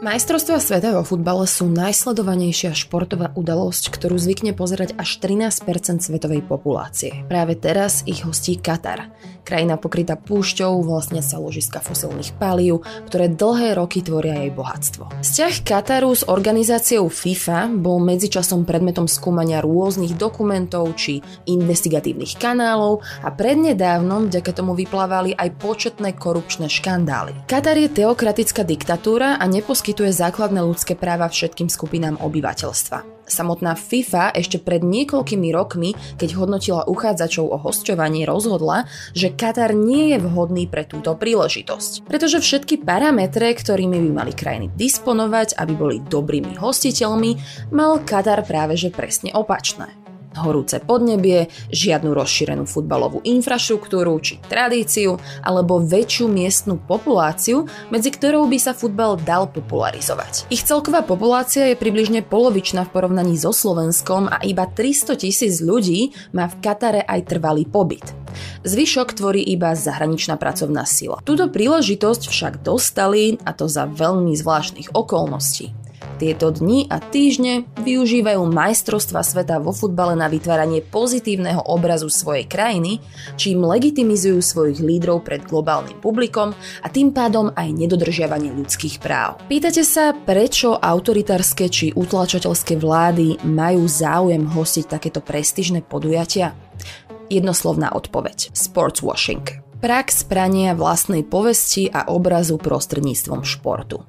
Majstrovstvá sveta vo futbale sú najsledovanejšia športová udalosť, ktorú zvykne pozerať až 13% svetovej populácie. Práve teraz ich hostí Katar. Krajina pokrytá púšťou, vlastnia sa ložiska fosilných palív, ktoré dlhé roky tvoria jej bohatstvo. Vzťah Kataru s organizáciou FIFA bol medzičasom predmetom skúmania rôznych dokumentov či investigatívnych kanálov a prednedávnom vďaka tomu vyplávali aj početné korupčné škandály. Katar je teokratická diktatúra a neposkytuje základné ľudské práva všetkým skupinám obyvateľstva. Samotná FIFA ešte pred niekoľkými rokmi, keď hodnotila uchádzačov o hosťovanie, rozhodla, že Katar nie je vhodný pre túto príležitosť. Pretože všetky parametre, ktorými by mali krajiny disponovať, aby boli dobrými hostiteľmi, mal Katar práveže presne opačné. Horúce podnebie, žiadnu rozšírenú futbalovú infraštruktúru či tradíciu, alebo väčšiu miestnu populáciu, medzi ktorou by sa futbal dal popularizovať. Ich celková populácia je približne polovičná v porovnaní so Slovenskom a iba 300 000 ľudí má v Katare aj trvalý pobyt. Zvyšok tvorí iba zahraničná pracovná sila. Túto príležitosť však dostali, a to za veľmi zvláštnych okolností. Tieto dni a týždne využívajú majstrovstvá sveta vo futbale na vytváranie pozitívneho obrazu svojej krajiny, čím legitimizujú svojich lídrov pred globálnym publikom a tým pádom aj nedodržiavanie ľudských práv. Pýtate sa, prečo autoritárske či utlačateľské vlády majú záujem hostiť takéto prestížne podujatia? Jednoslovná odpoveď. Sportswashing. Prax prania vlastnej povesti a obrazu prostredníctvom športu.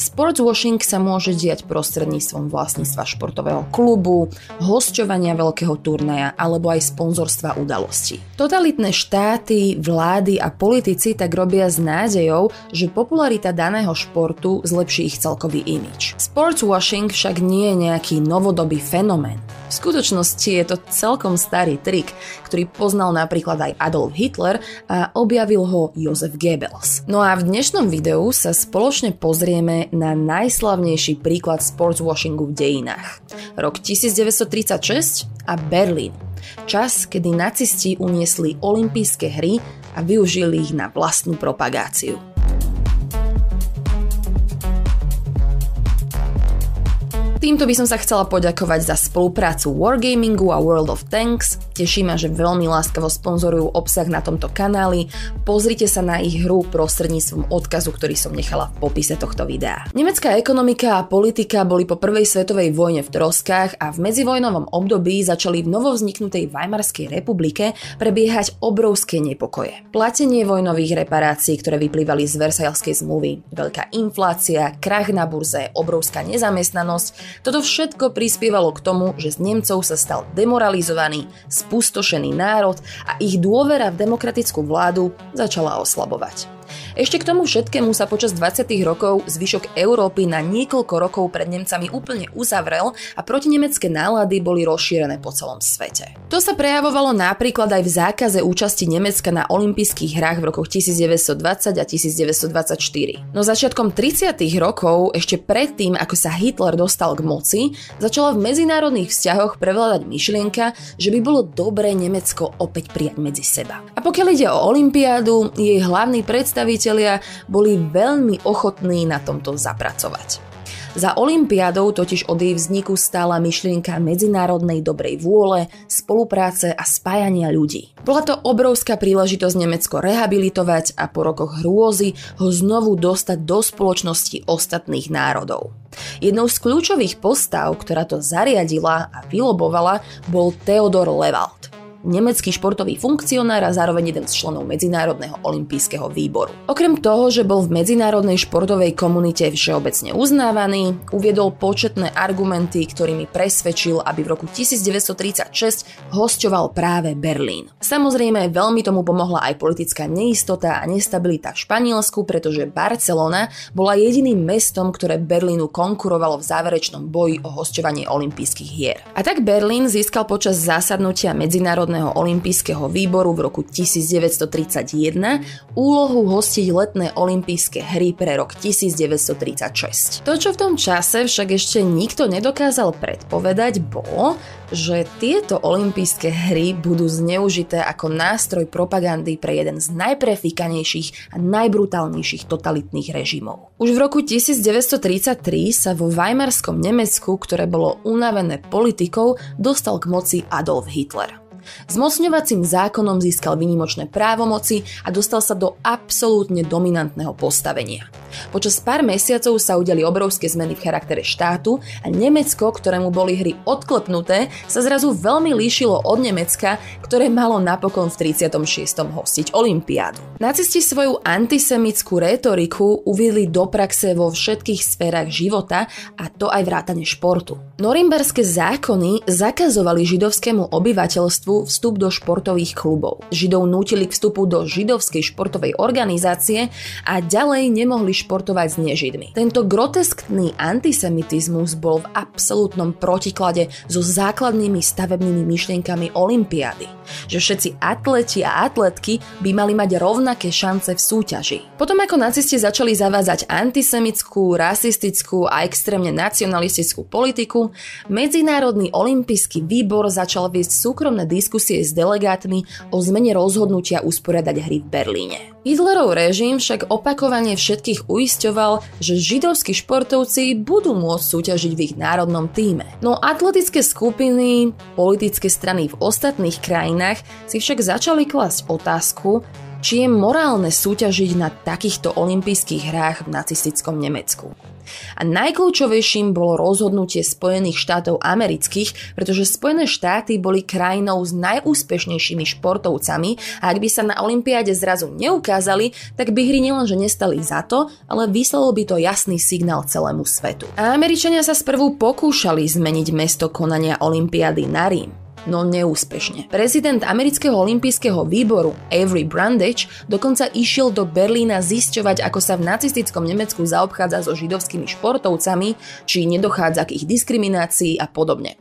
Sportswashing sa môže diať prostredníctvom vlastníctva športového klubu, hosťovania veľkého turnaja alebo aj sponzorstva udalostí. Totalitné štáty, vlády a politici tak robia s nádejou, že popularita daného športu zlepší ich celkový imidž. Sportswashing však nie je nejaký novodobý fenomén. V skutočnosti je to celkom starý trik, ktorý poznal napríklad aj Adolf Hitler a objavil ho Josef Goebbels. No a v dnešnom videu sa spoločne pozrieme na najslavnejší príklad sportswashingu v dejinách. Rok 1936 a Berlín. Čas, kedy nacisti uniesli olympijské hry a využili ich na vlastnú propagáciu. Týmto by som sa chcela poďakovať za spoluprácu Wargamingu a World of Tanks. Teší ma, že veľmi láskavo sponzorujú obsah na tomto kanáli. Pozrite sa na ich hru prostredníctvom odkazu, ktorý som nechala v popise tohto videa. Nemecká ekonomika a politika boli po prvej svetovej vojne v troskách a v medzivojnovom období začali v novovzniknutej Weimarskej republike prebiehať obrovské nepokoje. Platenie vojnových reparácií, ktoré vyplývali z Versajskej zmluvy, veľká inflácia, krach na burze, obrovská nezamestnanosť. Toto všetko prispievalo k tomu, že z Nemcov sa stal demoralizovaný, spustošený národ a ich dôvera v demokratickú vládu začala oslabovať. Ešte k tomu všetkému sa počas 20. rokov zvyšok Európy na niekoľko rokov pred Nemcami úplne uzavrel a protinemecké nálady boli rozšírené po celom svete. To sa prejavovalo napríklad aj v zákaze účasti Nemecka na olympijských hrách v rokoch 1920 a 1924. No začiatkom 30. rokov, ešte predtým, ako sa Hitler dostal k moci, začala v medzinárodných vzťahoch prevládať myšlienka, že by bolo dobré Nemecko opäť prijať medzi seba. A pokiaľ ide o olympiádu, jej hlavný predstavitelia boli veľmi ochotní na tomto zapracovať. Za olympiádou totiž od jej vzniku stála myšlienka medzinárodnej dobrej vôle, spolupráce a spájania ľudí. Bola to obrovská príležitosť Nemecko rehabilitovať a po rokoch hrôzy ho znovu dostať do spoločnosti ostatných národov. Jednou z kľúčových postav, ktorá to zariadila a vylobovala, bol Theodor Levalt, nemecký športový funkcionár a zároveň jeden z členov Medzinárodného olympijského výboru. Okrem toho, že bol v medzinárodnej športovej komunite všeobecne uznávaný, uviedol početné argumenty, ktorými presvedčil, aby v roku 1936 hosťoval práve Berlín. Samozrejme, veľmi tomu pomohla aj politická neistota a nestabilita v Španielsku, pretože Barcelona bola jediným mestom, ktoré Berlínu konkurovalo v záverečnom boji o hosťovanie olympijských hier. A tak Berlín získal počas zásadnutia medzinárodných Medzinárodného olympijského výboru v roku 1931 úlohu hostiť letné olympijské hry pre rok 1936. To, čo v tom čase však ešte nikto nedokázal predpovedať, bolo, že tieto olympijské hry budú zneužité ako nástroj propagandy pre jeden z najprefíkanejších a najbrutálnejších totalitných režimov. Už v roku 1933 sa vo Weimarskom Nemecku, ktoré bolo unavené politikou, dostal k moci Adolf Hitler. Zmocňovacím zákonom získal výnimočné právomoci a dostal sa do absolútne dominantného postavenia. Počas pár mesiacov sa udiali obrovské zmeny v charaktere štátu a Nemecko, ktorému boli hry odklepnuté, sa zrazu veľmi líšilo od Nemecka, ktoré malo napokon v 36. hostiť olympiádu. Nacisti svoju antisemitskú rétoriku uviedli do praxe vo všetkých sférach života, a to aj vrátane športu. Norimberské zákony zakazovali židovskému obyvateľstvu vstup do športových klubov. Židov nútili k vstupu do židovskej športovej organizácie a ďalej nemohli športovať s nežidmi. Tento groteskný antisemitizmus bol v absolútnom protiklade so základnými stavebnými myšlienkami olympiády, že všetci atleti a atletky by mali mať rovnaké šance v súťaži. Potom ako nacisti začali zavádzať antisemickú, rasistickú a extrémne nacionalistickú politiku, Medzinárodný olympijský výbor začal viesť súkromné diskusie s delegátmi o zmene rozhodnutia usporiadať hry v Berlíne. Hitlerov režim však opakovane všetkých uisťoval, že židovskí športovci budú môcť súťažiť v ich národnom týme. No atletické skupiny, politické strany v ostatných krajinách si však začali klásť otázku, či je morálne súťažiť na takýchto olympijských hrách v nacistickom Nemecku. A najkľúčovejším bolo rozhodnutie Spojených štátov amerických, pretože Spojené štáty boli krajinou s najúspešnejšími športovcami a ak by sa na olympiáde zrazu neukázali, tak by hry nielenže nestali za to, ale vyslalo by to jasný signál celému svetu. A Američania sa sprvu pokúšali zmeniť mesto konania olympiády na Rím, no neúspešne. Prezident amerického olympijského výboru Avery Brundage dokonca išiel do Berlína zisťovať, ako sa v nacistickom Nemecku zaobchádza so židovskými športovcami, či nedochádza k ich diskriminácii a podobne.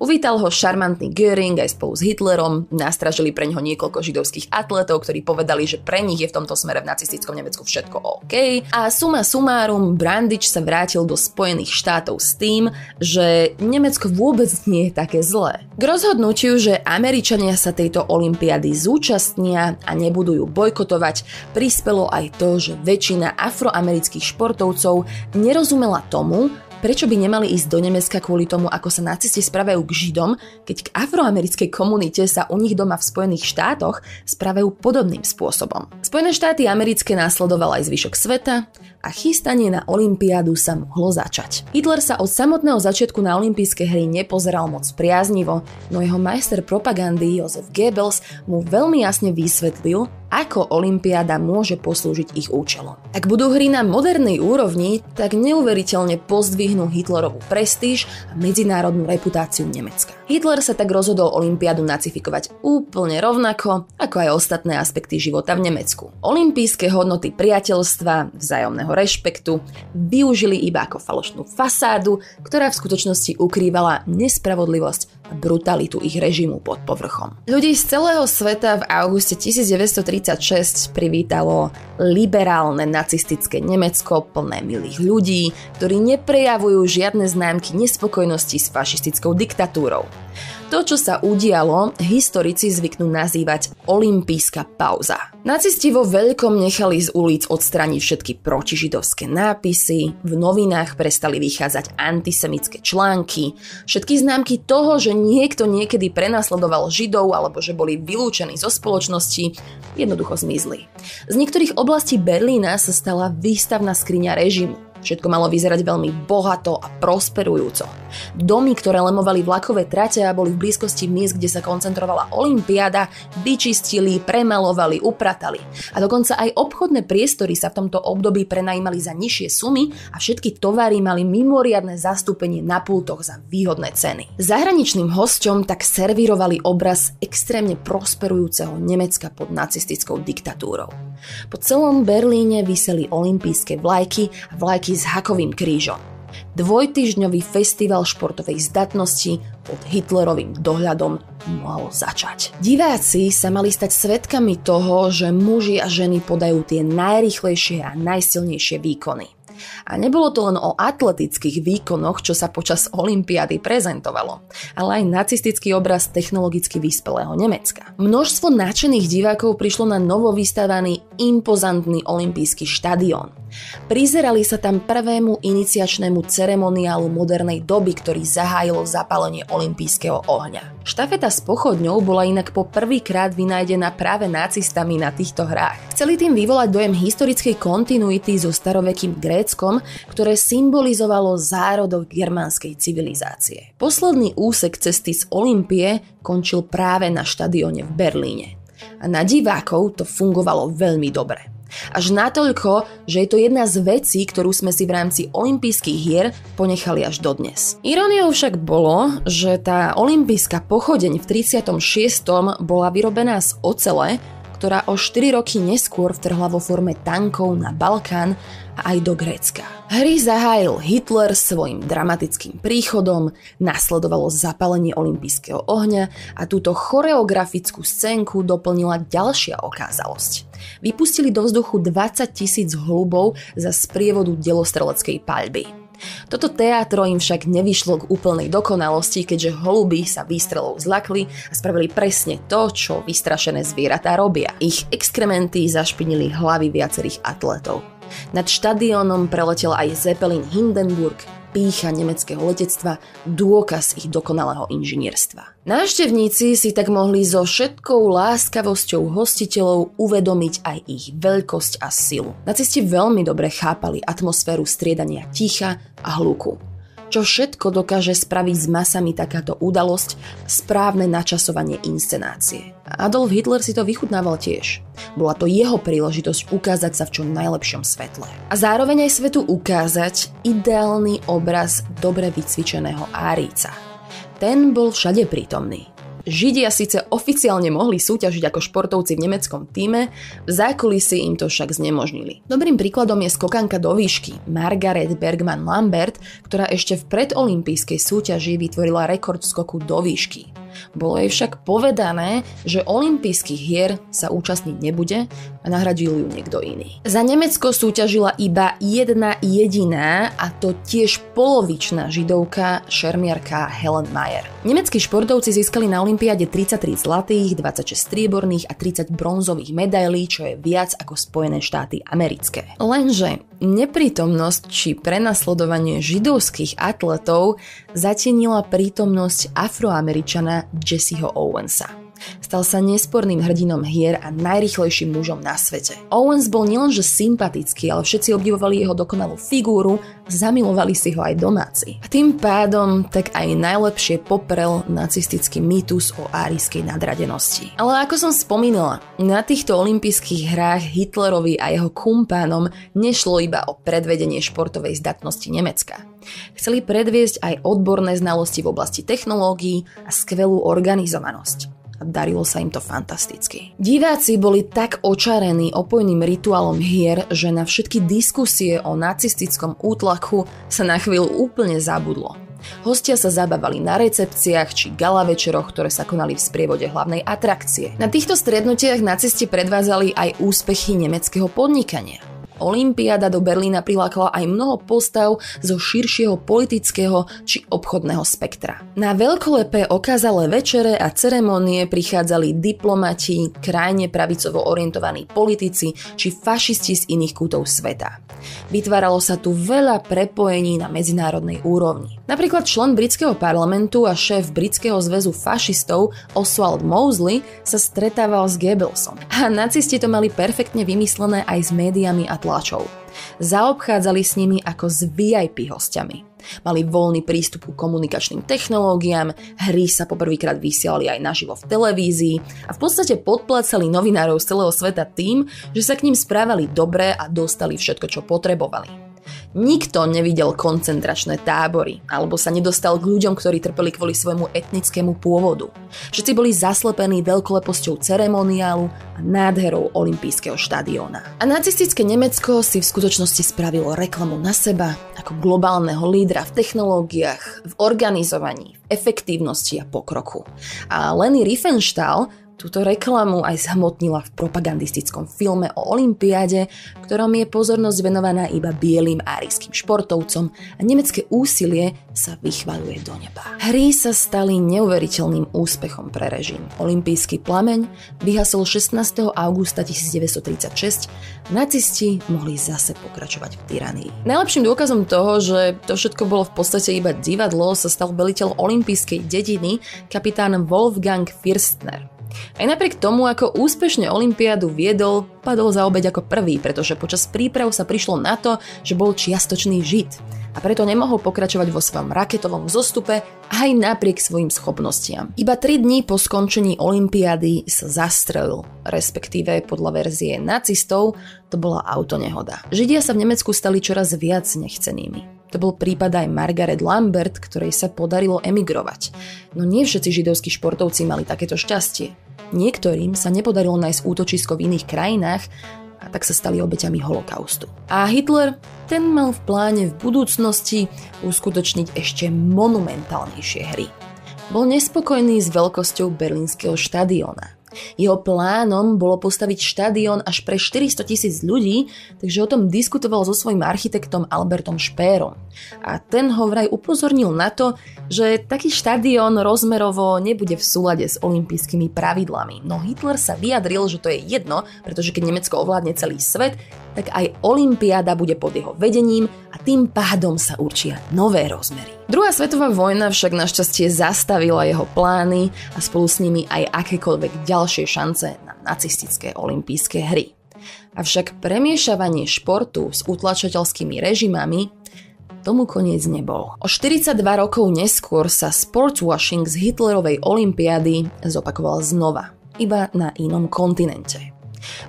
Uvítal ho šarmantný Göring aj spolu s Hitlerom, nastražili pre ňoho niekoľko židovských atletov, ktorí povedali, že pre nich je v tomto smere v nacistickom Nemecku všetko OK. A suma sumárum, Brundage sa vrátil do Spojených štátov s tým, že Nemecko vôbec nie je také zlé. K rozhodnutiu, že Američania sa tejto olympiády zúčastnia a nebudú ju bojkotovať, prispelo aj to, že väčšina afroamerických športovcov nerozumela tomu, prečo by nemali ísť do Nemecka kvôli tomu, ako sa nacisti spravajú k Židom, keď k afroamerickej komunite sa u nich doma v Spojených štátoch spravajú podobným spôsobom. Spojené štáty americké následoval aj zvyšok sveta a chystanie na olympiádu sa mohlo začať. Hitler sa od samotného začiatku na olympijské hry nepozeral moc priaznivo, no jeho majster propagandy Josef Goebbels mu veľmi jasne vysvetlil, ako olympiáda môže poslúžiť ich účelom. Ak budú hry na modernej úrovni, tak neuveriteľne pozdvihnú Hitlerovú prestíž a medzinárodnú reputáciu Nemecka. Hitler sa tak rozhodol olympiádu nacifikovať úplne rovnako, ako aj ostatné aspekty života v Nemecku. Olympijské hodnoty priateľstva, vzájomného rešpektu využili iba ako falošnú fasádu, ktorá v skutočnosti ukrývala nespravodlivosť a brutalitu ich režimu pod povrchom. Ľudí z celého sveta v auguste 1936 privítalo liberálne nacistické Nemecko plné milých ľudí, ktorí neprejavujú žiadne známky nespokojnosti s fašistickou diktatúrou. To, čo sa udialo, historici zvyknú nazývať olympijská pauza. Nacisti vo veľkom nechali z ulic odstrániť všetky protižidovské nápisy, v novinách prestali vychádzať antisemické články, všetky známky toho, že niekto niekedy prenasledoval Židov alebo že boli vylúčení zo spoločnosti, jednoducho zmizli. Z niektorých oblastí Berlína sa stala výstavná skriňa režimu. Všetko malo vyzerať veľmi bohato a prosperujúco. Domy, ktoré lemovali vlakové trate a boli v blízkosti miest, kde sa koncentrovala olympiáda, vyčistili, premalovali, upratali. A dokonca aj obchodné priestory sa v tomto období prenajímali za nižšie sumy a všetky tovary mali mimoriadne zastúpenie na pultoch za výhodné ceny. Zahraničným hosťom tak servírovali obraz extrémne prosperujúceho Nemecka pod nacistickou diktatúrou. Po celom Berlíne viseli olympijské vlajky a vlajky s hakovým krížom. dvojtýždňový festival športovej zdatnosti pod Hitlerovým dohľadom mohol začať. Diváci sa mali stať svedkami toho, že muži a ženy podajú tie najrýchlejšie a najsilnejšie výkony. A nebolo to len o atletických výkonoch, čo sa počas olympiády prezentovalo, ale aj nacistický obraz technologicky vyspelého Nemecka. Množstvo nadšených divákov prišlo na novo vystavaný impozantný olympijský štadión. Prizerali sa tam prvému iniciačnému ceremoniálu modernej doby, ktorý zahájilo zapálenie olympijského ohňa. Štafeta s pochodňou bola inak po prvýkrát vynájdená práve nacistami na týchto hrách. Chceli tým vyvolať dojem historickej kontinuity so starovekým Gréckom, ktoré symbolizovalo zárodok germánskej civilizácie. Posledný úsek cesty z Olympie končil práve na štadióne v Berlíne. A na divákov to fungovalo veľmi dobre. Až natoľko, že je to jedna z vecí, ktorú sme si v rámci olympijských hier ponechali až dodnes. Iróniou však bolo, že tá olympijská pochodeň v 36. bola vyrobená z ocele, ktorá o 4 roky neskôr vtrhla vo forme tankov na Balkán a aj do Grécka. Hry zahájil Hitler svojim dramatickým príchodom, nasledovalo zapálenie olympijského ohňa a túto choreografickú scénku doplnila ďalšia okázalosť. Vypustili do vzduchu 20 000 hlubov za sprievodu delostreleckej paľby. Toto teatro im však nevyšlo k úplnej dokonalosti, keďže holuby sa výstrelov zlakli a spravili presne to, čo vystrašené zvieratá robia. Ich exkrementy zašpinili hlavy viacerých atletov. Nad štadiónom preletel aj Zeppelin Hindenburg, pýcha nemeckého letectva, dôkaz ich dokonalého inžinierstva. Návštevníci si tak mohli so všetkou láskavosťou hostiteľov uvedomiť aj ich veľkosť a silu. Nacisti veľmi dobre chápali atmosféru striedania ticha a hluku. Čo všetko dokáže spraviť s masami takáto udalosť, správne načasovanie inscenácie. Adolf Hitler si to vychutnával tiež. Bola to jeho príležitosť ukázať sa v čo najlepšom svetle. A zároveň aj svetu ukázať ideálny obraz dobre vycvičeného árijca. Ten bol všade prítomný. Židia síce oficiálne mohli súťažiť ako športovci v nemeckom týme, v zákulisí im to však znemožnili. Dobrým príkladom je skokanka do výšky Margaret Bergmann Lambert, ktorá ešte v predolympijskej súťaži vytvorila rekord skoku do výšky. Bolo jej však povedané, že olympijských hier sa účastniť nebude a nahradil ju niekto iný. Za Nemecko súťažila iba jedna jediná, a to tiež polovičná Židovka, šermiarka Helen Mayer. Nemeckí športovci získali na olympiáde 33 zlatých, 26 strieborných a 30 bronzových medailí, čo je viac ako Spojené štáty americké. Lenže neprítomnosť či prenasledovanie židovských atletov zatienila prítomnosť afroameričana Jesseho Owensa. Stal sa nesporným hrdinom hier a najrýchlejším mužom na svete. Owens bol nielenže sympatický, ale všetci obdivovali jeho dokonalú figúru, zamilovali si ho aj domáci. A tým pádom tak aj najlepšie poprel nacistický mýtus o árijskej nadradenosti. Ale ako som spomínala, na týchto olympijských hrách Hitlerovi a jeho kumpánom nešlo iba o predvedenie športovej zdatnosti Nemecka. Chceli predviesť aj odborné znalosti v oblasti technológií a skvelú organizovanosť. A darilo sa im to fantasticky. Diváci boli tak očarení opojným rituálom hier, že na všetky diskusie o nacistickom útlaku sa na chvíľu úplne zabudlo. Hostia sa zabávali na recepciách či gala večeroch, ktoré sa konali v sprievode hlavnej atrakcie. Na týchto stretnutiach nacisti predvádzali aj úspechy nemeckého podnikania. Olympiáda do Berlína prilákala aj mnoho postav zo širšieho politického či obchodného spektra. Na veľkolepé okázalé večere a ceremonie prichádzali diplomati, krajne pravicovo orientovaní politici či fašisti z iných kútov sveta. Vytváralo sa tu veľa prepojení na medzinárodnej úrovni. Napríklad člen britského parlamentu a šéf britského zväzu fašistov Oswald Mosley sa stretával s Goebbelsom. A nacisti to mali perfektne vymyslené aj s médiami a tlačov. Zaobchádzali s nimi ako s VIP hostiami. Mali voľný prístup ku komunikačným technológiám, hry sa poprvýkrát vysielali aj naživo v televízii a v podstate podplácali novinárov z celého sveta tým, že sa k ním správali dobre a dostali všetko, čo potrebovali. Nikto nevidel koncentračné tábory alebo sa nedostal k ľuďom, ktorí trpeli kvôli svojmu etnickému pôvodu. Všetci boli zaslepení veľkoleposťou ceremoniálu a nádherou olympijského štadióna. A nacistické Nemecko si v skutočnosti spravilo reklamu na seba ako globálneho lídra v technológiách, v organizovaní, v efektívnosti a pokroku. A Leni Riefenstahl túto reklamu aj zhmotnila v propagandistickom filme o olympiáde, ktorom je pozornosť venovaná iba bielým árijským športovcom a nemecké úsilie sa vychvaľuje do neba. Hry sa stali neuveriteľným úspechom pre režim. Olympijský plameň vyhasol 16. augusta 1936. Nacisti mohli zase pokračovať v tyranii. Najlepším dôkazom toho, že to všetko bolo v podstate iba divadlo, sa stal veliteľ olympijskej dediny kapitán Wolfgang Firstner. Aj napriek tomu, ako úspešne olympiádu viedol, padol za obeť ako prvý, pretože počas príprav sa prišlo na to, že bol čiastočný žid a preto nemohol pokračovať vo svojom raketovom zostupe aj napriek svojim schopnostiam. Iba 3 dní po skončení olympiády sa zastrelil, respektíve podľa verzie nacistov to bola autonehoda. Židia sa v Nemecku stali čoraz viac nechcenými. To bol prípad aj Margaret Lambert, ktorej sa podarilo emigrovať. No nie všetci židovskí športovci mali takéto šťastie. Niektorým sa nepodarilo nájsť útočisko v iných krajinách a tak sa stali obeťami holokaustu. A Hitler, ten mal v pláne v budúcnosti uskutočniť ešte monumentálnejšie hry. Bol nespokojný s veľkosťou berlínskeho štadióna. Jeho plánom bolo postaviť štadión až pre 400 000 ľudí, takže o tom diskutoval so svojím architektom Albertom Špérom. A ten ho vraj upozornil na to, že taký štadión rozmerovo nebude v súlade s olympijskými pravidlami. No Hitler sa vyjadril, že to je jedno, pretože keď Nemecko ovládne celý svet, tak aj olympiáda bude pod jeho vedením a tým pádom sa určia nové rozmery. Druhá svetová vojna však našťastie zastavila jeho plány a spolu s nimi aj akékoľvek ďalšie šance na nacistické olympijské hry. Avšak premiešavanie športu s utlačateľskými režimami tomu koniec nebol. O 42 rokov neskôr sa sportswashing z Hitlerovej olympiády zopakoval znova, iba na inom kontinente.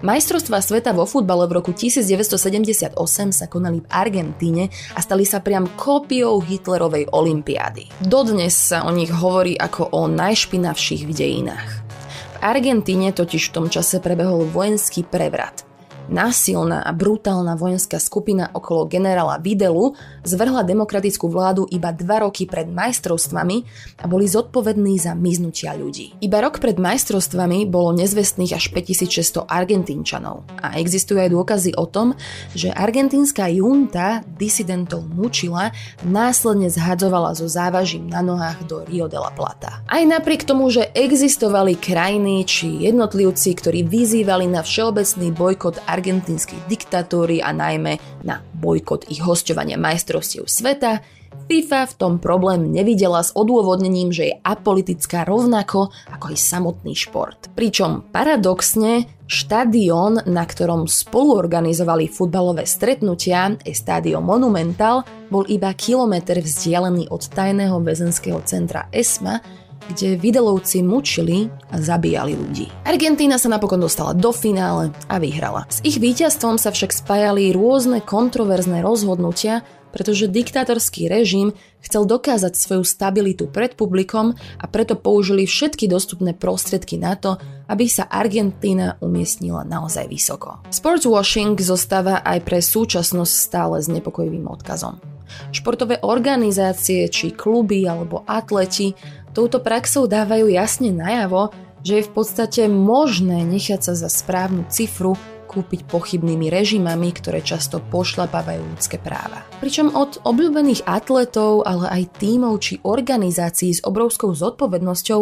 Majstrovstvá sveta vo futbale v roku 1978 sa konali v Argentíne a stali sa priam kópiou Hitlerovej olympiády. Dodnes sa o nich hovorí ako o najšpinavších v dejinách. V Argentíne totiž v tom čase prebehol vojenský prevrat. Násilná a brutálna vojenská skupina okolo generála Videlu zvrhla demokratickú vládu iba 2 roky pred majstrovstvami a boli zodpovední za miznutia ľudí. Iba rok pred majstrovstvami bolo nezvestných až 5600 Argentínčanov a existujú aj dôkazy o tom, že argentínska junta disidentov mučila, následne zhadzovala so závažím na nohách do Rio de la Plata. Aj napriek tomu, že existovali krajiny či jednotlivci, ktorí vyzývali na všeobecný bojkot argentínskej diktatúry a najmä na bojkot ich hosťovania majstrovstiev sveta, FIFA v tom problém nevidela s odôvodnením, že je apolitická rovnako ako aj samotný šport. Pričom paradoxne štadión, na ktorom spoluorganizovali futbalové stretnutia, Estadio Monumental, bol iba kilometr vzdialený od tajného väzenského centra ESMA, kde videlovci mučili a zabíjali ľudí. Argentína sa napokon dostala do finále a vyhrala. S ich víťazstvom sa však spájali rôzne kontroverzné rozhodnutia, pretože diktátorský režim chcel dokázať svoju stabilitu pred publikom a preto použili všetky dostupné prostriedky na to, aby sa Argentína umiestnila naozaj vysoko. Sportswashing zostáva aj pre súčasnosť stále s nepokojivým odkazom. Športové organizácie či kluby alebo atleti touto praxou dávajú jasne najavo, že je v podstate možné nechať sa za správnu cifru kúpiť pochybnými režimami, ktoré často pošľapávajú ľudské práva. Pričom od obľúbených atletov, ale aj tímov či organizácií s obrovskou zodpovednosťou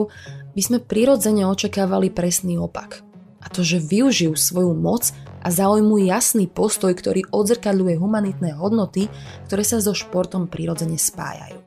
by sme prirodzene očakávali presný opak. A to, že využijú svoju moc a zaujmú jasný postoj, ktorý odzrkadľuje humanitné hodnoty, ktoré sa so športom prirodzene spájajú.